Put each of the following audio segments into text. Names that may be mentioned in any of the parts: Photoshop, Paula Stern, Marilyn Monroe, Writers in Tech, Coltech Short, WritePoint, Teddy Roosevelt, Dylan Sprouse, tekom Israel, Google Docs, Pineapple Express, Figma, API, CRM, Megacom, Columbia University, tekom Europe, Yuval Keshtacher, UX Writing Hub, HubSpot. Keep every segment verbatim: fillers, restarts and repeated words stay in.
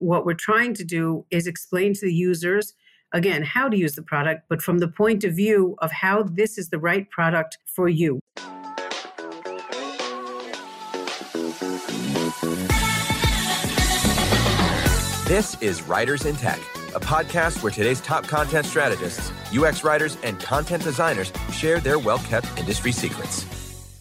what we're trying to do is explain to the users, again, how to use the product, but from the point of view of how this is the right product for you. This is Writers in Tech, a podcast where today's top content strategists, U X writers, and content designers share their well-kept industry secrets.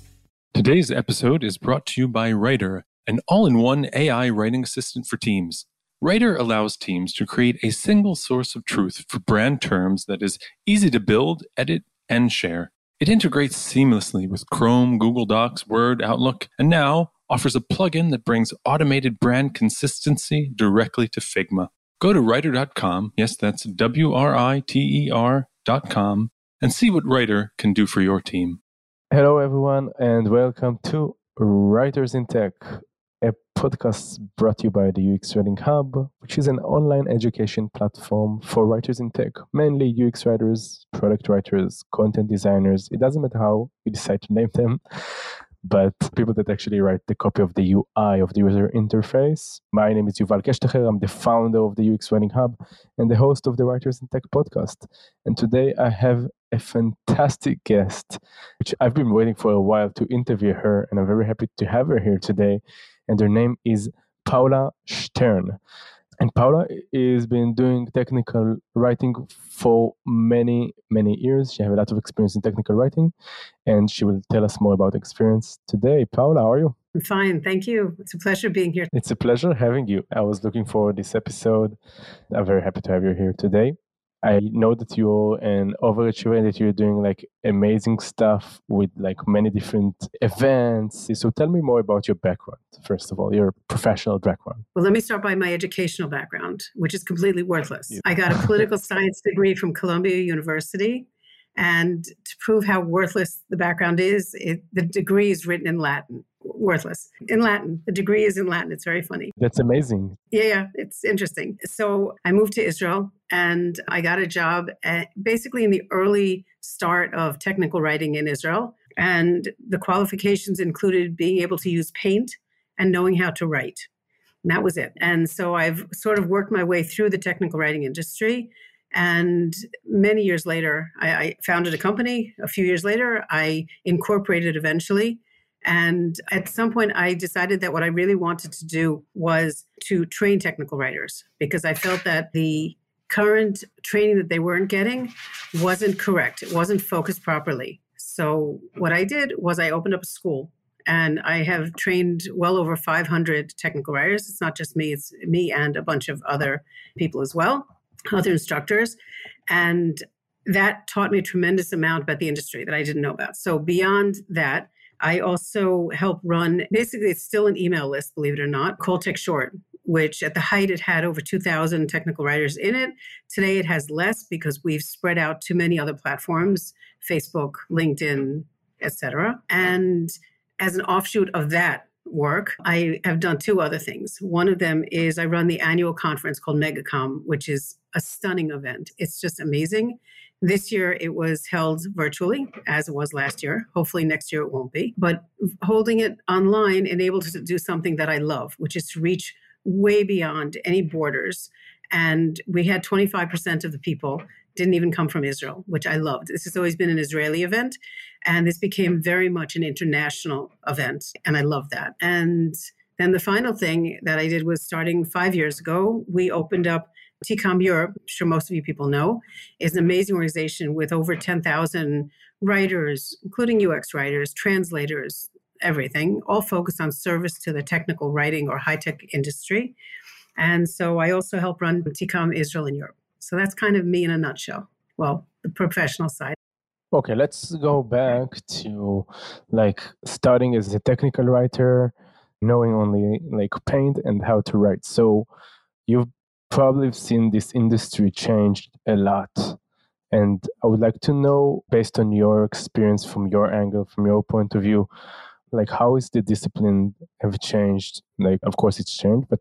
Today's episode is brought to you by Writer, an all-in-one A I writing assistant for teams. Writer allows teams to create a single source of truth for brand terms that is easy to build, edit, and share. It integrates seamlessly with Chrome, Google Docs, Word, Outlook, and now offers a plugin that brings automated brand consistency directly to Figma. Go to writer dot com, yes, that's W R I T E R dot com, and see what Writer can do for your team. Hello, everyone, and welcome to Writers in Tech, a podcast brought to you by the U X Writing Hub, which is an online education platform for writers in tech, mainly U X writers, product writers, content designers. It doesn't matter how you decide to name them. But people that actually write the copy of the U I of the user interface. My name is Yuval Keshtacher. I'm the founder of the U X Writing Hub and the host of the Writers in Tech podcast. And today I have a fantastic guest, which I've been waiting for a while to interview her, and I'm very happy to have her here today. And her name is Paula Stern. And Paula has been doing technical writing for many, many years. She has a lot of experience in technical writing, and she will tell us more about experience today. Paula, how are you? I'm fine. Thank you. It's a pleasure being here. It's a pleasure having you. I was looking forward to this episode. I'm very happy to have you here today. I know that you're an overachiever, that you're doing like amazing stuff with like many different events. So tell me more about your background, first of all, your professional background. Well, let me start by my educational background, which is completely worthless. Yeah. I got a political science degree from Columbia University. And to prove how worthless the background is, it, the degree is written in Latin. Worthless. In Latin. The degree is in Latin. It's very funny. That's amazing. Yeah, yeah. It's interesting. So I moved to Israel and I got a job at, basically in the early start of technical writing in Israel. And the qualifications included being able to use paint and knowing how to write. And that was it. And so I've sort of worked my way through the technical writing industry. And many years later, I, I founded a company. A few years later, I incorporated eventually. And at some point, I decided that what I really wanted to do was to train technical writers, because I felt that the current training that they weren't getting wasn't correct. It wasn't focused properly. So what I did was I opened up a school, and I have trained well over five hundred technical writers. It's not just me. It's me and a bunch of other people as well, other instructors. And that taught me a tremendous amount about the industry that I didn't know about. So beyond that, I also help run, basically it's still an email list, believe it or not, Coltech Short, which at the height it had over two thousand technical writers in it. Today it has less because we've spread out to many other platforms, Facebook, LinkedIn, et cetera. And as an offshoot of that work, I have done two other things. One of them is I run the annual conference called Megacom, which is a stunning event. It's just amazing. This year, it was held virtually, as it was last year. Hopefully next year it won't be. But holding it online enabled us to do something that I love, which is to reach way beyond any borders. And we had twenty-five percent of the people didn't even come from Israel, which I loved. This has always been an Israeli event, and this became very much an international event, and I love that. And then the final thing that I did was, starting five years ago, we opened up tekom Europe. I'm sure most of you people know, is an amazing organization with over ten thousand writers, including U X writers, translators, everything, all focused on service to the technical writing or high-tech industry. And so I also help run tekom Israel in Europe. So that's kind of me in a nutshell. Well, the professional side. Okay, let's go back to like starting as a technical writer, knowing only like paint and how to write. So you've probably seen this industry change a lot. And I would like to know, based on your experience, from your angle, from your point of view, like how is the discipline have changed? Like, of course it's changed, but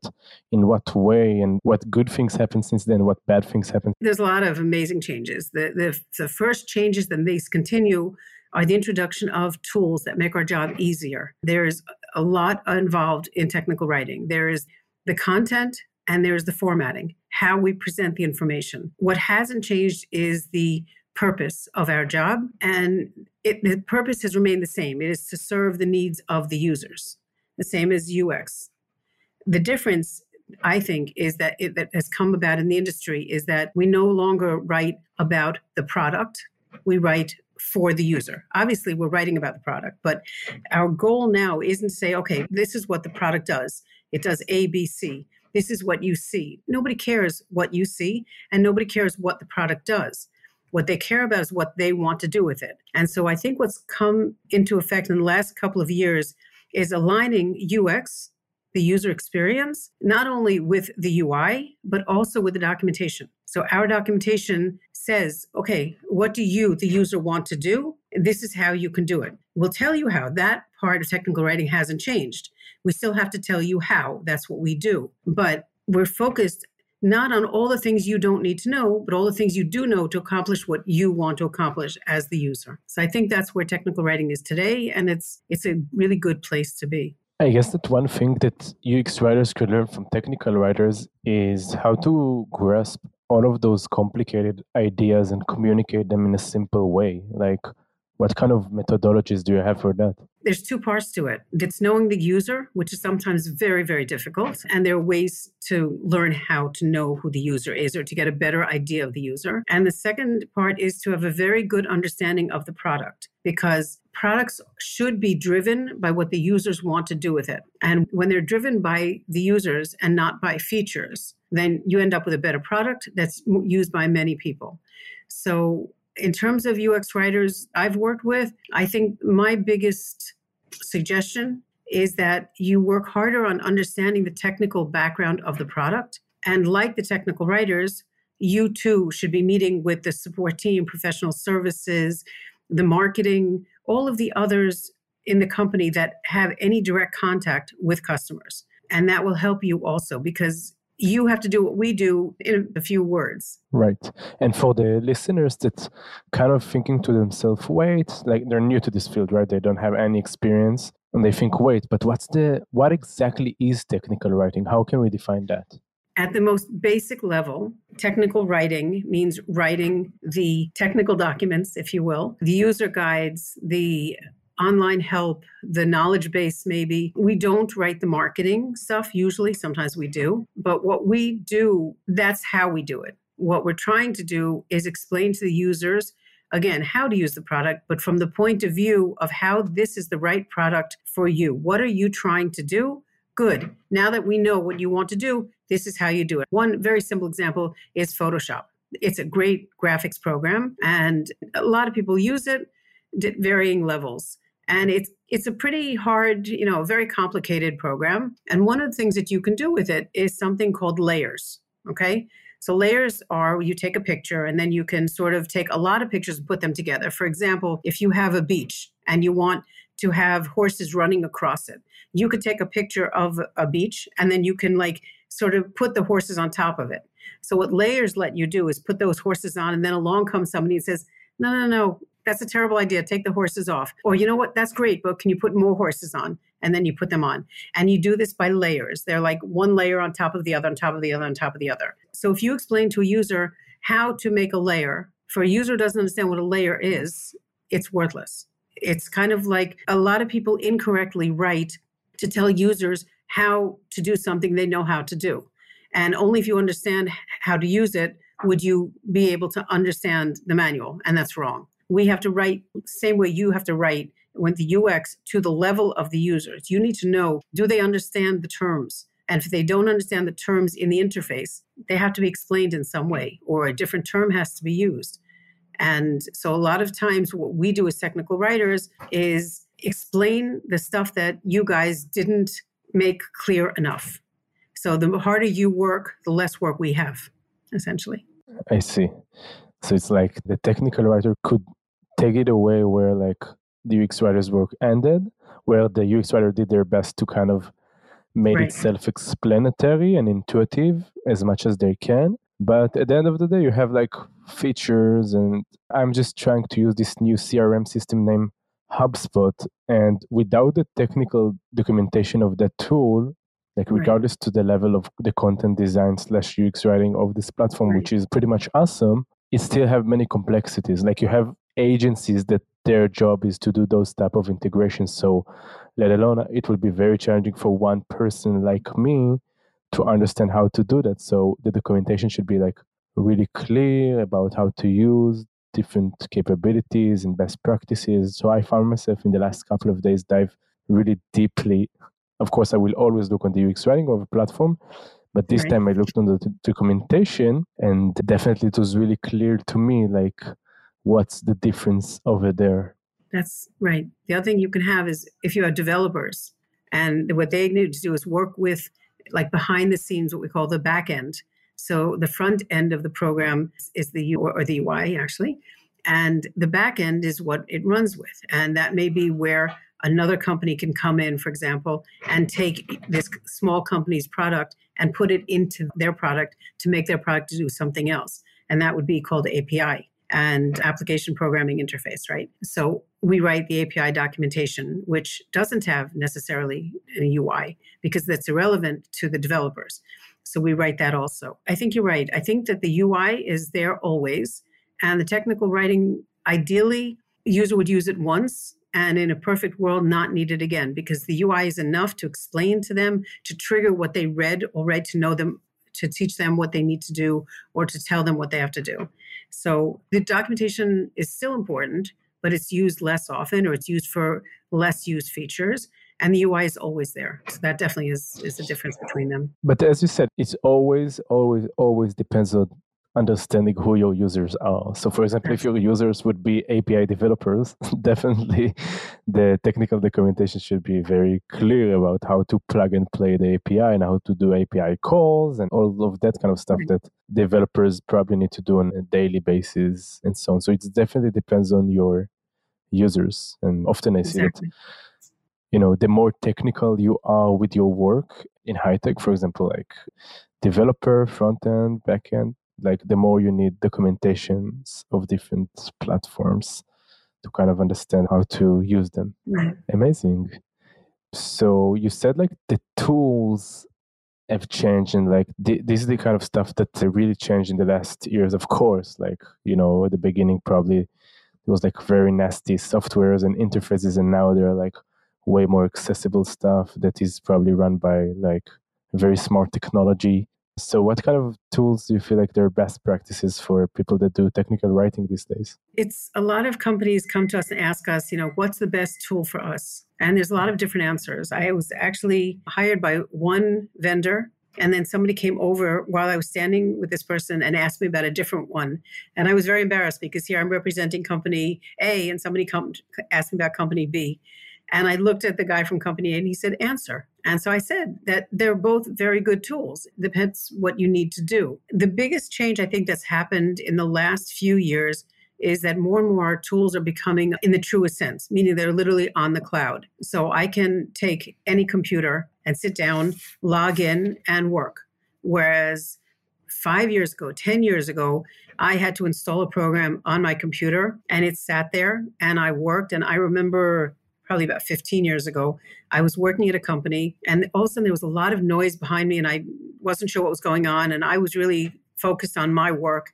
in what way, and what good things happened since then, what bad things happened? There's a lot of amazing changes. The, the, the first changes, and these continue, are the introduction of tools that make our job easier. There's a lot involved in technical writing. There is the content and there's the formatting, how we present the information. What hasn't changed is the purpose of our job, and it, the purpose has remained the same. It is to serve the needs of the users, the same as U X. The difference, I think, is that it that has come about in the industry is that we no longer write about the product, we write for the user. Obviously, we're writing about the product, but our goal now isn't to say, okay, this is what the product does. It does A, B, C. This is what you see. Nobody cares what you see, and nobody cares what the product does. What they care about is what they want to do with it. And so I think what's come into effect in the last couple of years is aligning U X, the user experience, not only with the U I, but also with the documentation. So our documentation says, okay, what do you, the user, want to do? And this is how you can do it. We'll tell you how. That part of technical writing hasn't changed. We still have to tell you how. That's what we do. But we're focused not on all the things you don't need to know, but all the things you do know to accomplish what you want to accomplish as the user. So I think that's where technical writing is today, and it's it's a really good place to be. I guess that one thing that U X writers could learn from technical writers is how to grasp all of those complicated ideas and communicate them in a simple way. Like, what kind of methodologies do you have for that? There's two parts to it. It's knowing the user, which is sometimes very, very difficult. And there are ways to learn how to know who the user is or to get a better idea of the user. And the second part is to have a very good understanding of the product, because products should be driven by what the users want to do with it. And when they're driven by the users and not by features, then you end up with a better product that's used by many people. So in terms of U X writers I've worked with, I think my biggest suggestion is that you work harder on understanding the technical background of the product. And like the technical writers, you too should be meeting with the support team, professional services, the marketing, all of the others in the company that have any direct contact with customers. And that will help you also, because you have to do what we do in a few words. Right. And for the listeners that kind of thinking to themselves, wait, like they're new to this field, right? They don't have any experience and they think, wait, but what's the, what exactly is technical writing? How can we define that? At the most basic level, technical writing means writing the technical documents, if you will, the user guides, the online help, the knowledge base maybe. We don't write the marketing stuff usually, sometimes we do, but what we do, that's how we do it. What we're trying to do is explain to the users, again, how to use the product, but from the point of view of how this is the right product for you. What are you trying to do? Good. Now that we know what you want to do, this is how you do it. One very simple example is Photoshop. It's a great graphics program, and a lot of people use it at varying levels. And it's it's a pretty hard, you know, very complicated program. And one of the things that you can do with it is something called layers, okay? So layers are you take a picture and then you can sort of take a lot of pictures and put them together. For example, if you have a beach and you want to have horses running across it, you could take a picture of a beach and then you can like sort of put the horses on top of it. So what layers let you do is put those horses on, and then along comes somebody and says, no, no, no, that's a terrible idea. Take the horses off. Or, you know what, that's great, but can you put more horses on? And then you put them on. And you do this by layers. They're like one layer on top of the other, on top of the other, on top of the other. So if you explain to a user how to make a layer, for a user who doesn't understand what a layer is, it's worthless. It's kind of like a lot of people incorrectly write to tell users how to do something they know how to do. And only if you understand how to use it would you be able to understand the manual. And that's wrong. We have to write the same way you have to write with the U X to the level of the users. You need to know, do they understand the terms? And if they don't understand the terms in the interface, they have to be explained in some way, or a different term has to be used. And so a lot of times what we do as technical writers is explain the stuff that you guys didn't make clear enough. So the harder you work, the less work we have, essentially. I see. So it's like the technical writer could take it away where like the U X writer's work ended, where the U X writer did their best to kind of make right. it self-explanatory and intuitive as much as they can. But at the end of the day, you have like features, and I'm just trying to use this new C R M system named HubSpot. And without the technical documentation of that tool, like regardless right. to the level of the content design slash U X writing of this platform, right. which is pretty much awesome, it still have many complexities. Like you have agencies that their job is to do those type of integrations. So let alone, it will be very challenging for one person like me to understand how to do that. So the documentation should be like really clear about how to use different capabilities and best practices. So I found myself in the last couple of days dive really deeply. Of course, I will always look on the U X writing of a platform, but this right. time I looked on the t- documentation, and definitely it was really clear to me, like, what's the difference over there? That's right. The other thing you can have is if you have developers, and what they need to do is work with, like, behind the scenes, what we call the back end. So the front end of the program is the U I, or the U I actually, and the back end is what it runs with. And that may be where another company can come in, for example, and take this small company's product and put it into their product to make their product do something else. And that would be called A P I and application programming interface, right? So we write the A P I documentation, which doesn't have necessarily a U I because that's irrelevant to the developers. So we write that also. I think you're right. I think that the U I is there always. And the technical writing, ideally, the user would use it once and in a perfect world, not need it again, because the U I is enough to explain to them, to trigger what they read or read to know them, to teach them what they need to do or to tell them what they have to do. So the documentation is still important, but it's used less often or it's used for less used features. And the U I is always there. So that definitely is, is the difference between them. But as you said, it's always, always, always depends on understanding who your users are. So for example, if your users would be A P I developers, definitely the technical documentation should be very clear about how to plug and play the A P I and how to do A P I calls and all of that kind of stuff that developers probably need to do on a daily basis and so on. So it definitely depends on your users. And often I see exactly. that you know, the more technical you are with your work in high tech, for example, like developer, front end, back end, like the more you need documentations of different platforms to kind of understand how to use them. Right. Amazing. So you said like the tools have changed, and like th- this is the kind of stuff that really changed in the last years, of course. Like, you know, at the beginning, probably it was like very nasty softwares and interfaces, and now they're like way more accessible stuff that is probably run by like very smart technology. So what kind of tools do you feel like they're best practices for people that do technical writing these days? It's a lot of companies come to us and ask us, you know, what's the best tool for us? And there's a lot of different answers. I was actually hired by one vendor, and then somebody came over while I was standing with this person and asked me about a different one. And I was very embarrassed because here I'm representing company A and somebody come asked me about company B. And I looked at the guy from company A and he said, answer. And so I said that they're both very good tools. Depends what you need to do. The biggest change I think that's happened in the last few years is that more and more our tools are becoming in the truest sense, meaning they're literally on the cloud. So I can take any computer and sit down, log in and work. Whereas five years ago, ten years ago, I had to install a program on my computer and it sat there and I worked. And I remember probably about fifteen years ago, I was working at a company and all of a sudden there was a lot of noise behind me and I wasn't sure what was going on and I was really focused on my work.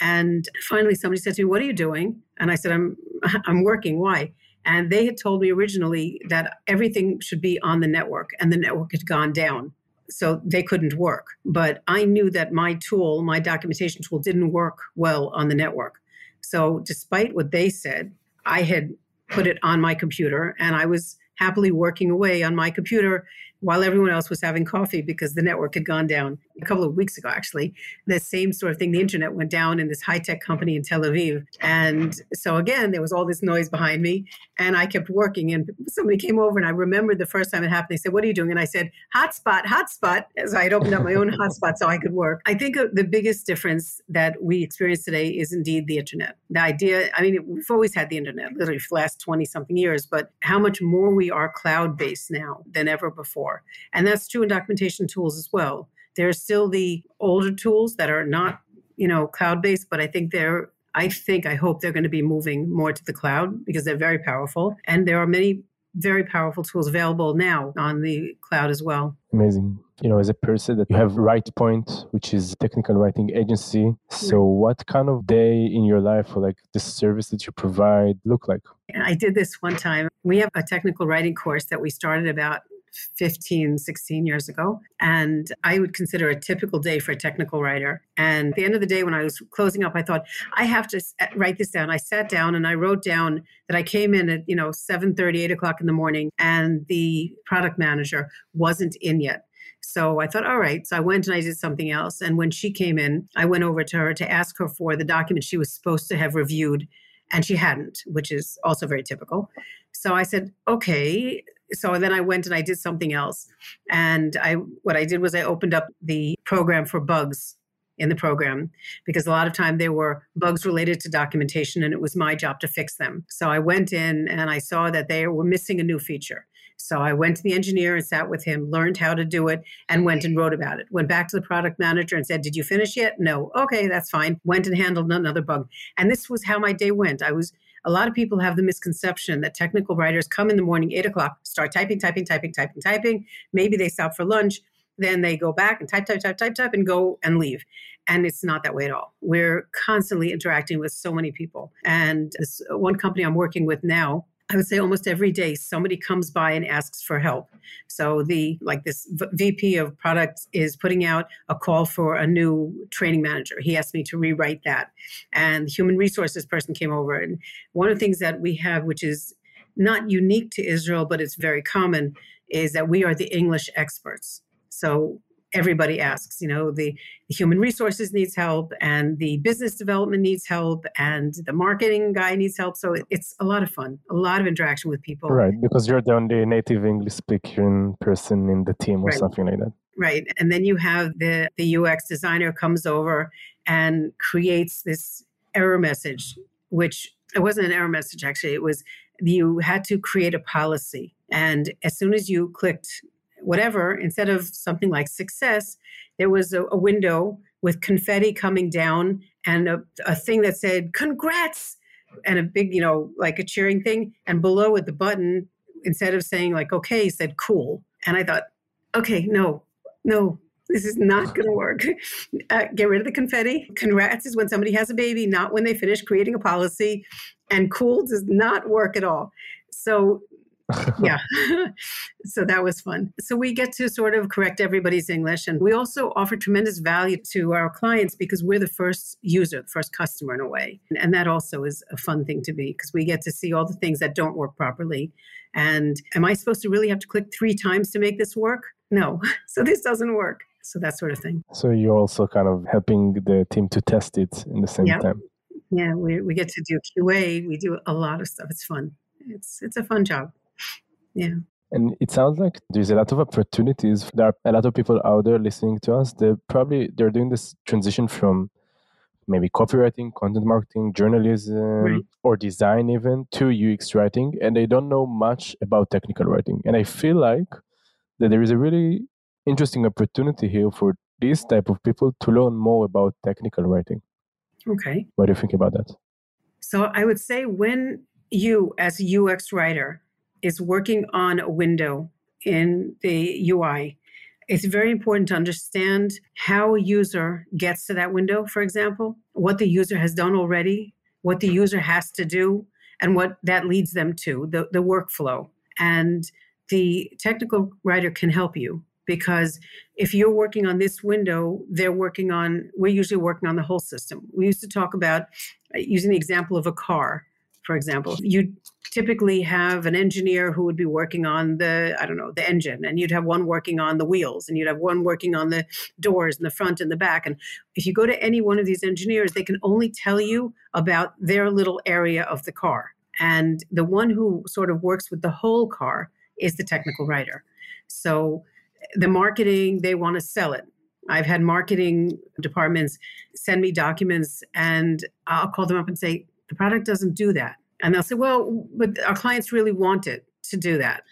And finally somebody said to me, what are you doing? And I said, I'm I'm working, why? And they had told me originally that everything should be on the network and the network had gone down. So they couldn't work. But I knew that my tool, my documentation tool didn't work well on the network. So despite what they said, I had put it on my computer and I was happily working away on my computer while everyone else was having coffee because the network had gone down a couple of weeks ago, actually. The same sort of thing, the internet went down in this high-tech company in Tel Aviv. And so again, there was all this noise behind me and I kept working and somebody came over and I remembered the first time it happened, they said, what are you doing? And I said, hotspot, hotspot. So I had opened up my own hotspot so I could work. I think the biggest difference that we experience today is indeed the internet. The idea, I mean, we've always had the internet, literally for the last twenty something years, but how much more we are cloud-based now than ever before. And that's true in documentation tools as well. There are still the older tools that are not, you know, cloud-based, but I think they're, I think, I hope they're going to be moving more to the cloud because they're very powerful. And there are many very powerful tools available now on the cloud as well. amazing. You know, as a person that you have WritePoint, which is a technical writing agency. So what kind of day in your life or like the service that you provide look like? I did this one time. We have a technical writing course that we started about fifteen, sixteen years ago. And I would consider a typical day for a technical writer. And at the end of the day, when I was closing up, I thought, I have to write this down. I sat down and I wrote down that I came in at, you know, seven thirty, eight o'clock in the morning, and the product manager wasn't in yet. So I thought, all right. So I went and I did something else. And when she came in, I went over to her to ask her for the document she was supposed to have reviewed. And she hadn't, which is also very typical. So I said, okay. So then I went and I did something else. And I what I did was I opened up the program for bugs in the program, because a lot of time there were bugs related to documentation and it was my job to fix them. So I went in and I saw that they were missing a new feature. So I went to the engineer and sat with him, learned how to do it, and went and wrote about it. Went back to the product manager and said, did you finish yet? No. Okay, that's fine. Went and handled another bug. And this was how my day went. I was, a lot of people have the misconception that technical writers come in the morning, eight o'clock, start typing, typing, typing, typing, typing. Maybe they stop for lunch. Then they go back and type, type, type, type, type, and go and leave. And it's not that way at all. We're constantly interacting with so many people. And this one company I'm working with now, I would say almost every day, somebody comes by and asks for help. So the like this V P of products is putting out a call for a new training manager. He asked me to rewrite that. And the human resources person came over. And one of the things that we have, which is not unique to Israel, but it's very common, is that we are the English experts. So everybody asks, you know, the, the human resources needs help and the business development needs help and the marketing guy needs help. So it, it's a lot of fun, a lot of interaction with people. Right. Because you're the only native English speaking person in the team or right. something like that. Right. And then you have the, the U X designer comes over and creates this error message, which it wasn't an error message, actually. It was you had to create a policy. And as soon as you clicked whatever, instead of something like success, there was a, a window with confetti coming down and a, a thing that said, congrats, and a big, you know, like a cheering thing. And below it, the button, instead of saying like, okay, said cool. And I thought, okay, no, no, this is not going to work. Uh, get rid of the confetti. Congrats is when somebody has a baby, not when they finish creating a policy. And cool does not work at all. So yeah. So that was fun. So we get to sort of correct everybody's English. And we also offer tremendous value to our clients because we're the first user, the first customer in a way. And, and that also is a fun thing to be because we get to see all the things that don't work properly. And am I supposed to really have to click three times to make this work? No. So this doesn't work. So that sort of thing. So you're also kind of helping the team to test it in the same yeah. time. Yeah. We, we get to do Q A. We do a lot of stuff. It's fun. It's It's a fun job. Yeah. And it sounds like there's a lot of opportunities. There are a lot of people out there listening to us. They're probably, they're doing this transition from maybe copywriting, content marketing, journalism, right. or design even to U X writing. And they don't know much about technical writing. And I feel like that there is a really interesting opportunity here for these type of people to learn more about technical writing. Okay. What do you think about that? So I would say when you, as a U X writer, is working on a window in the U I, it's very important to understand how a user gets to that window, for example, what the user has done already, what the user has to do, and what that leads them to, the, the workflow. And the technical writer can help you because if you're working on this window, they're working on, we're usually working on the whole system. We used to talk about using the example of a car, for example. You typically have an engineer who would be working on the, I don't know, the engine, and you'd have one working on the wheels, and you'd have one working on the doors and the front and the back. And if you go to any one of these engineers, they can only tell you about their little area of the car. And the one who sort of works with the whole car is the technical writer. So the marketing, they want to sell it. I've had marketing departments send me documents, and I'll call them up and say, the product doesn't do that. And they'll say, well, but our clients really want it to do that.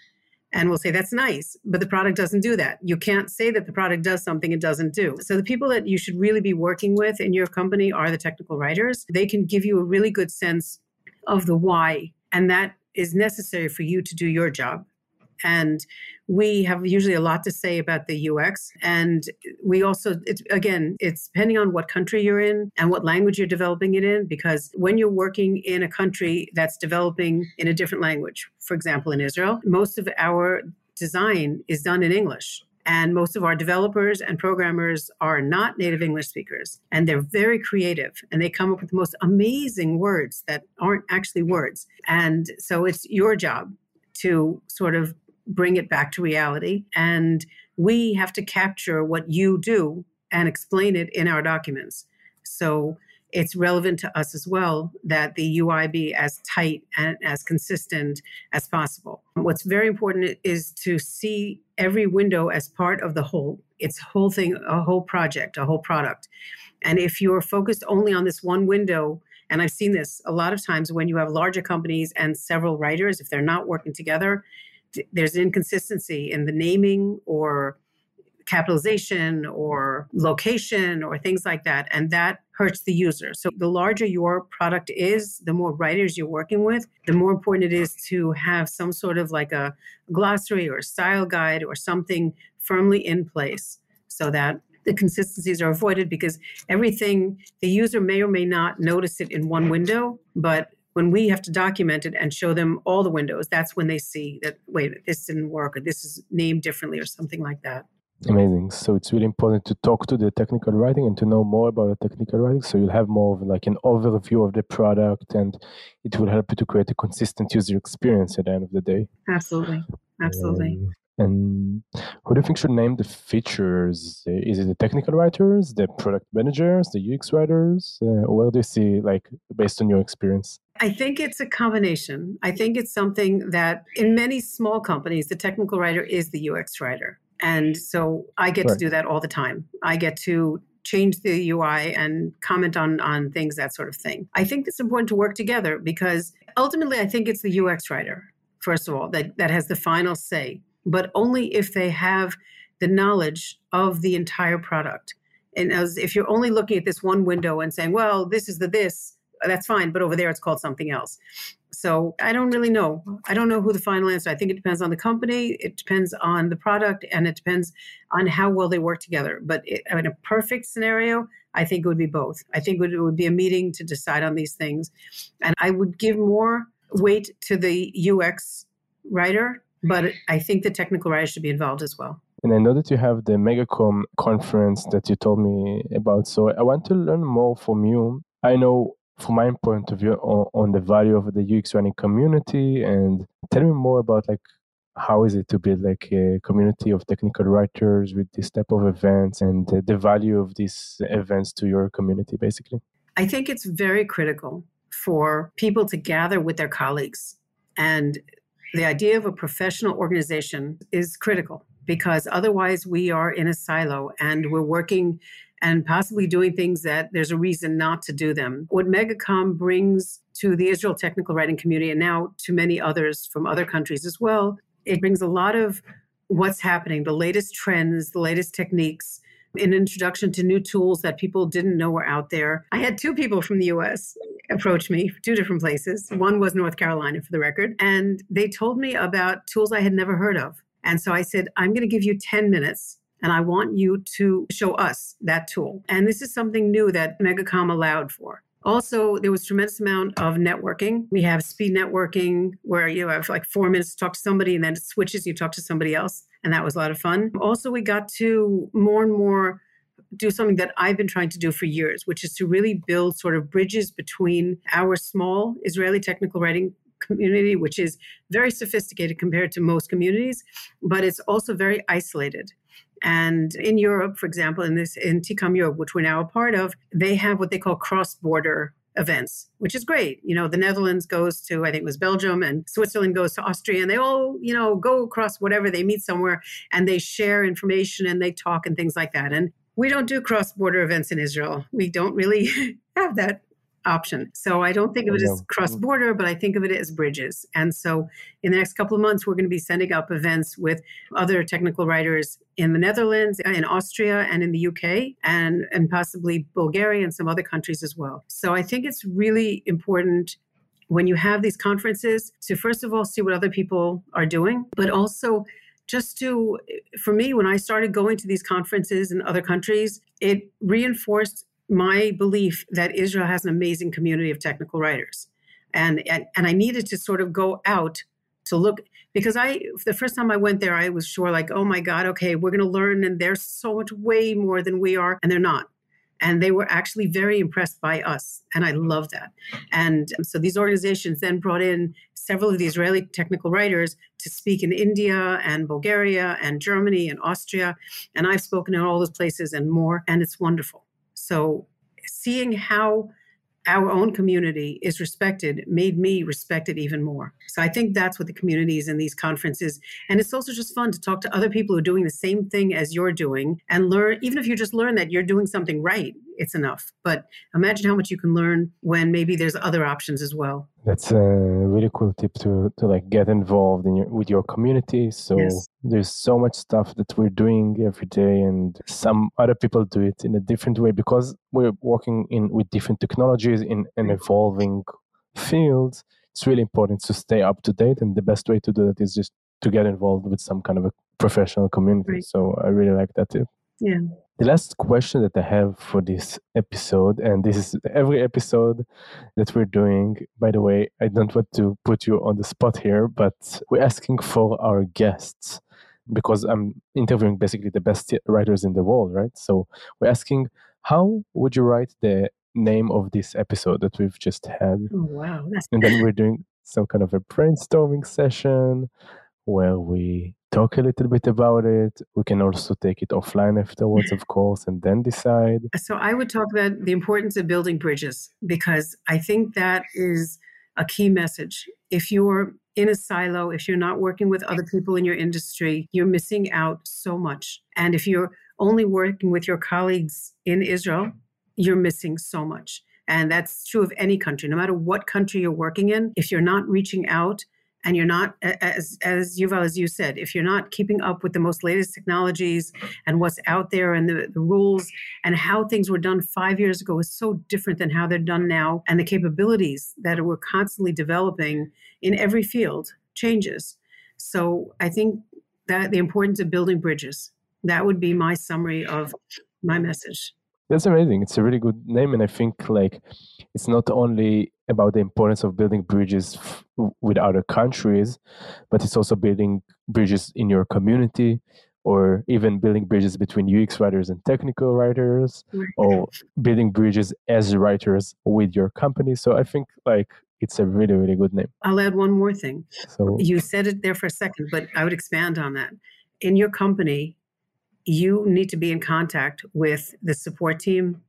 And we'll say, that's nice, but the product doesn't do that. You can't say that the product does something it doesn't do. So the people that you should really be working with in your company are the technical writers. They can give you a really good sense of the why. And that is necessary for you to do your job And we have usually a lot to say about the U X. And we also, it's, again, it's depending on what country you're in and what language you're developing it in, because when you're working in a country that's developing in a different language, for example, in Israel, most of our design is done in English. And most of our developers and programmers are not native English speakers. And they're very creative. And they come up with the most amazing words that aren't actually words. And so it's your job to sort of bring it back to reality. And we have to capture what you do and explain it in our documents. So it's relevant to us as well that the U I be as tight and as consistent as possible. What's very important is to see every window as part of the whole. It's whole thing, a whole project, a whole product. And if you're focused only on this one window, and I've seen this a lot of times when you have larger companies and several writers, if they're not working together, there's inconsistency in the naming or capitalization or location or things like that. And that hurts the user. So the larger your product is, the more writers you're working with, the more important it is to have some sort of like a glossary or style guide or something firmly in place so that the consistencies are avoided, because everything, the user may or may not notice it in one window, but when we have to document it and show them all the windows, that's when they see that, wait, this didn't work, or this is named differently or something like that. Amazing. So it's really important to talk to the technical writing and to know more about the technical writing. So you'll have more of like an overview of the product, and it will help you to create a consistent user experience at the end of the day. Absolutely. Absolutely. Um, and who do you think should name the features? Is it the technical writers, the product managers, the U X writers? Uh, where do you see, like, based on your experience? I think it's a combination. I think it's something that in many small companies, the technical writer is the U X writer. And so I get right. to do that all the time. I get to change the U I and comment on, on things, that sort of thing. I think it's important to work together, because ultimately I think it's the U X writer, first of all, that, that has the final say, but only if they have the knowledge of the entire product. And as if you're only looking at this one window and saying, well, this is the this, that's fine, but over there it's called something else. So I don't really know. I don't know who the final answer. I think it depends on the company, it depends on the product, and it depends on how well they work together. But it, in a perfect scenario, I think it would be both. I think it would be a meeting to decide on these things. And I would give more weight to the U X writer, but I think the technical writer should be involved as well. And I know that you have the Megacom conference that you told me about. So I want to learn more from you. I know, from my point of view, on, on the value of the U X writing community, and tell me more about, like, how is it to build like a community of technical writers with this type of events, and the, the value of these events to your community, basically. I think it's very critical for people to gather with their colleagues. And the idea of a professional organization is critical, because otherwise we are in a silo and we're working and possibly doing things that there's a reason not to do them. What Megacom brings to the Israel technical writing community, and now to many others from other countries as well, it brings a lot of what's happening, the latest trends, the latest techniques, an introduction to new tools that people didn't know were out there. I had two people from the U S approach me, two different places. One was North Carolina, for the record, and they told me about tools I had never heard of. And so I said, I'm going to give you ten minutes. And I want you to show us that tool. And this is something new that Megacom allowed for. Also, there was a tremendous amount of networking. We have speed networking where you have like four minutes to talk to somebody, and then it switches, you talk to somebody else. And that was a lot of fun. Also, we got to more and more do something that I've been trying to do for years, which is to really build sort of bridges between our small Israeli technical writing community, which is very sophisticated compared to most communities, but it's also very isolated. And in Europe, for example, in this in tekom Europe, which we're now a part of, they have what they call cross-border events, which is great. You know, the Netherlands goes to, I think it was Belgium, and Switzerland goes to Austria, and they all, you know, go across whatever, they meet somewhere, and they share information, and they talk, and things like that. And we don't do cross-border events in Israel. We don't really have that option. So I don't think of it as cross-border, but I think of it as bridges. And so in the next couple of months, we're going to be setting up events with other technical writers in the Netherlands, in Austria, and in the U K, and, and possibly Bulgaria and some other countries as well. So I think it's really important when you have these conferences, to first of all, see what other people are doing, but also just to, for me, when I started going to these conferences in other countries, it reinforced my belief that Israel has an amazing community of technical writers. And, and, and I needed to sort of go out to look, because I, the first time I went there, I was sure like, oh my God, okay, we're going to learn. And they're so much way more than we are. And they're not. And they were actually very impressed by us. And I love that. And so these organizations then brought in several of the Israeli technical writers to speak in India and Bulgaria and Germany and Austria. And I've spoken in all those places and more. And it's wonderful. So seeing how our own community is respected made me respect it even more. So I think that's what the community is in these conferences. And it's also just fun to talk to other people who are doing the same thing as you're doing and learn, even if you just learn that you're doing something right, it's enough. But imagine how much you can learn when maybe there's other options as well. That's a really cool tip to to like get involved in your, with your community. So yes. There's so much stuff that we're doing every day, and some other people do it in a different way because we're working in with different technologies in an evolving field. It's really important to stay up to date, and the best way to do that is just to get involved with some kind of a professional community. Right. So I really like that tip. Yeah. The last question that I have for this episode, and this is every episode that we're doing, by the way, I don't want to put you on the spot here, but we're asking for our guests because I'm interviewing basically the best writers in the world, right? So we're asking, how would you write the name of this episode that we've just had? Oh, wow. That's... And then we're doing some kind of a brainstorming session where we talk a little bit about it. We can also take it offline afterwards, of course, and then decide. So I would talk about the importance of building bridges, because I think that is a key message. If you're in a silo, if you're not working with other people in your industry, you're missing out so much. And if you're only working with your colleagues in Israel, you're missing so much. And that's true of any country, no matter what country you're working in. If you're not reaching out, and you're not, as as Yuval, as you said, if you're not keeping up with the most latest technologies and what's out there and the, the rules and how things were done five years ago is so different than how they're done now. And the capabilities that we're constantly developing in every field changes. So I think that the importance of building bridges, that would be my summary of my message. That's amazing. It's a really good name. And I think like it's not only about the importance of building bridges f- with other countries, but it's also building bridges in your community, or even building bridges between U X writers and technical writers, or building bridges as writers with your company. So I think like it's a really, really good name. I'll add one more thing. So, you said it there for a second, but I would expand on that. In your company, you need to be in contact with the support team,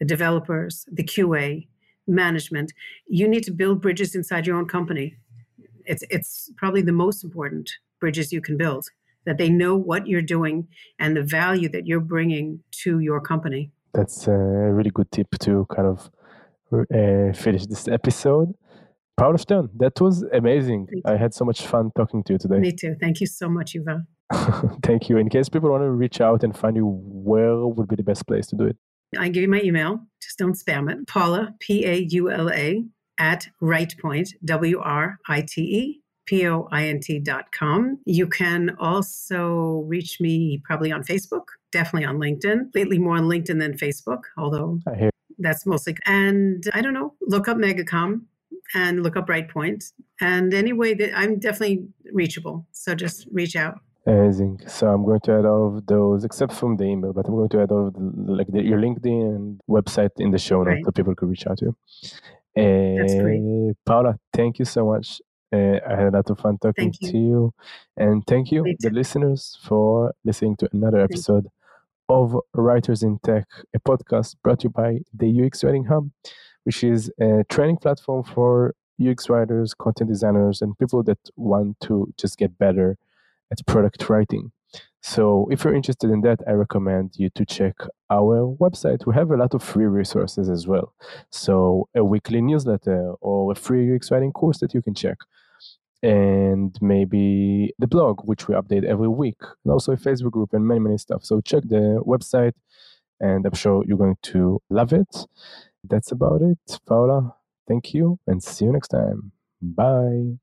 the developers, the Q A, management. You need to build bridges inside your own company. It's it's probably the most important bridges you can build, that they know what you're doing and the value that you're bringing to your company. That's a really good tip to kind of uh, finish this episode. Paula Stern, that was amazing. I had so much fun talking to you today. Me too. Thank you so much, Yuval. Thank you. In case people want to reach out and find you, where would be the best place to do it? I give you my email. Just don't spam it. Paula, P A U L A, at WritePoint, W R I T E, P O I N T dot com. You can also reach me probably on Facebook, definitely on LinkedIn. Lately more on LinkedIn than Facebook, although that's mostly. And I don't know, look up Megacom and look up WritePoint. And anyway, that I'm definitely reachable. So just reach out. Amazing. So I'm going to add all of those, except from the email, but I'm going to add all of the, like the, your LinkedIn and website in the show notes right. So people can reach out to you. Uh, That's great. Paula, thank you so much. Uh, I had a lot of fun talking you. to you. And thank you, the listeners, for listening to another episode of Writers in Tech, a podcast brought to you by the U X Writing Hub, which is a training platform for U X writers, content designers, and people that want to just get better at product writing. So if you're interested in that, I recommend you to check our website. We have a lot of free resources as well. So a weekly newsletter or a free U X writing course that you can check. And maybe the blog, which we update every week. And also a Facebook group and many, many stuff. So check the website and I'm sure you're going to love it. That's about it. Paula, Thank you, and see you next time. Bye.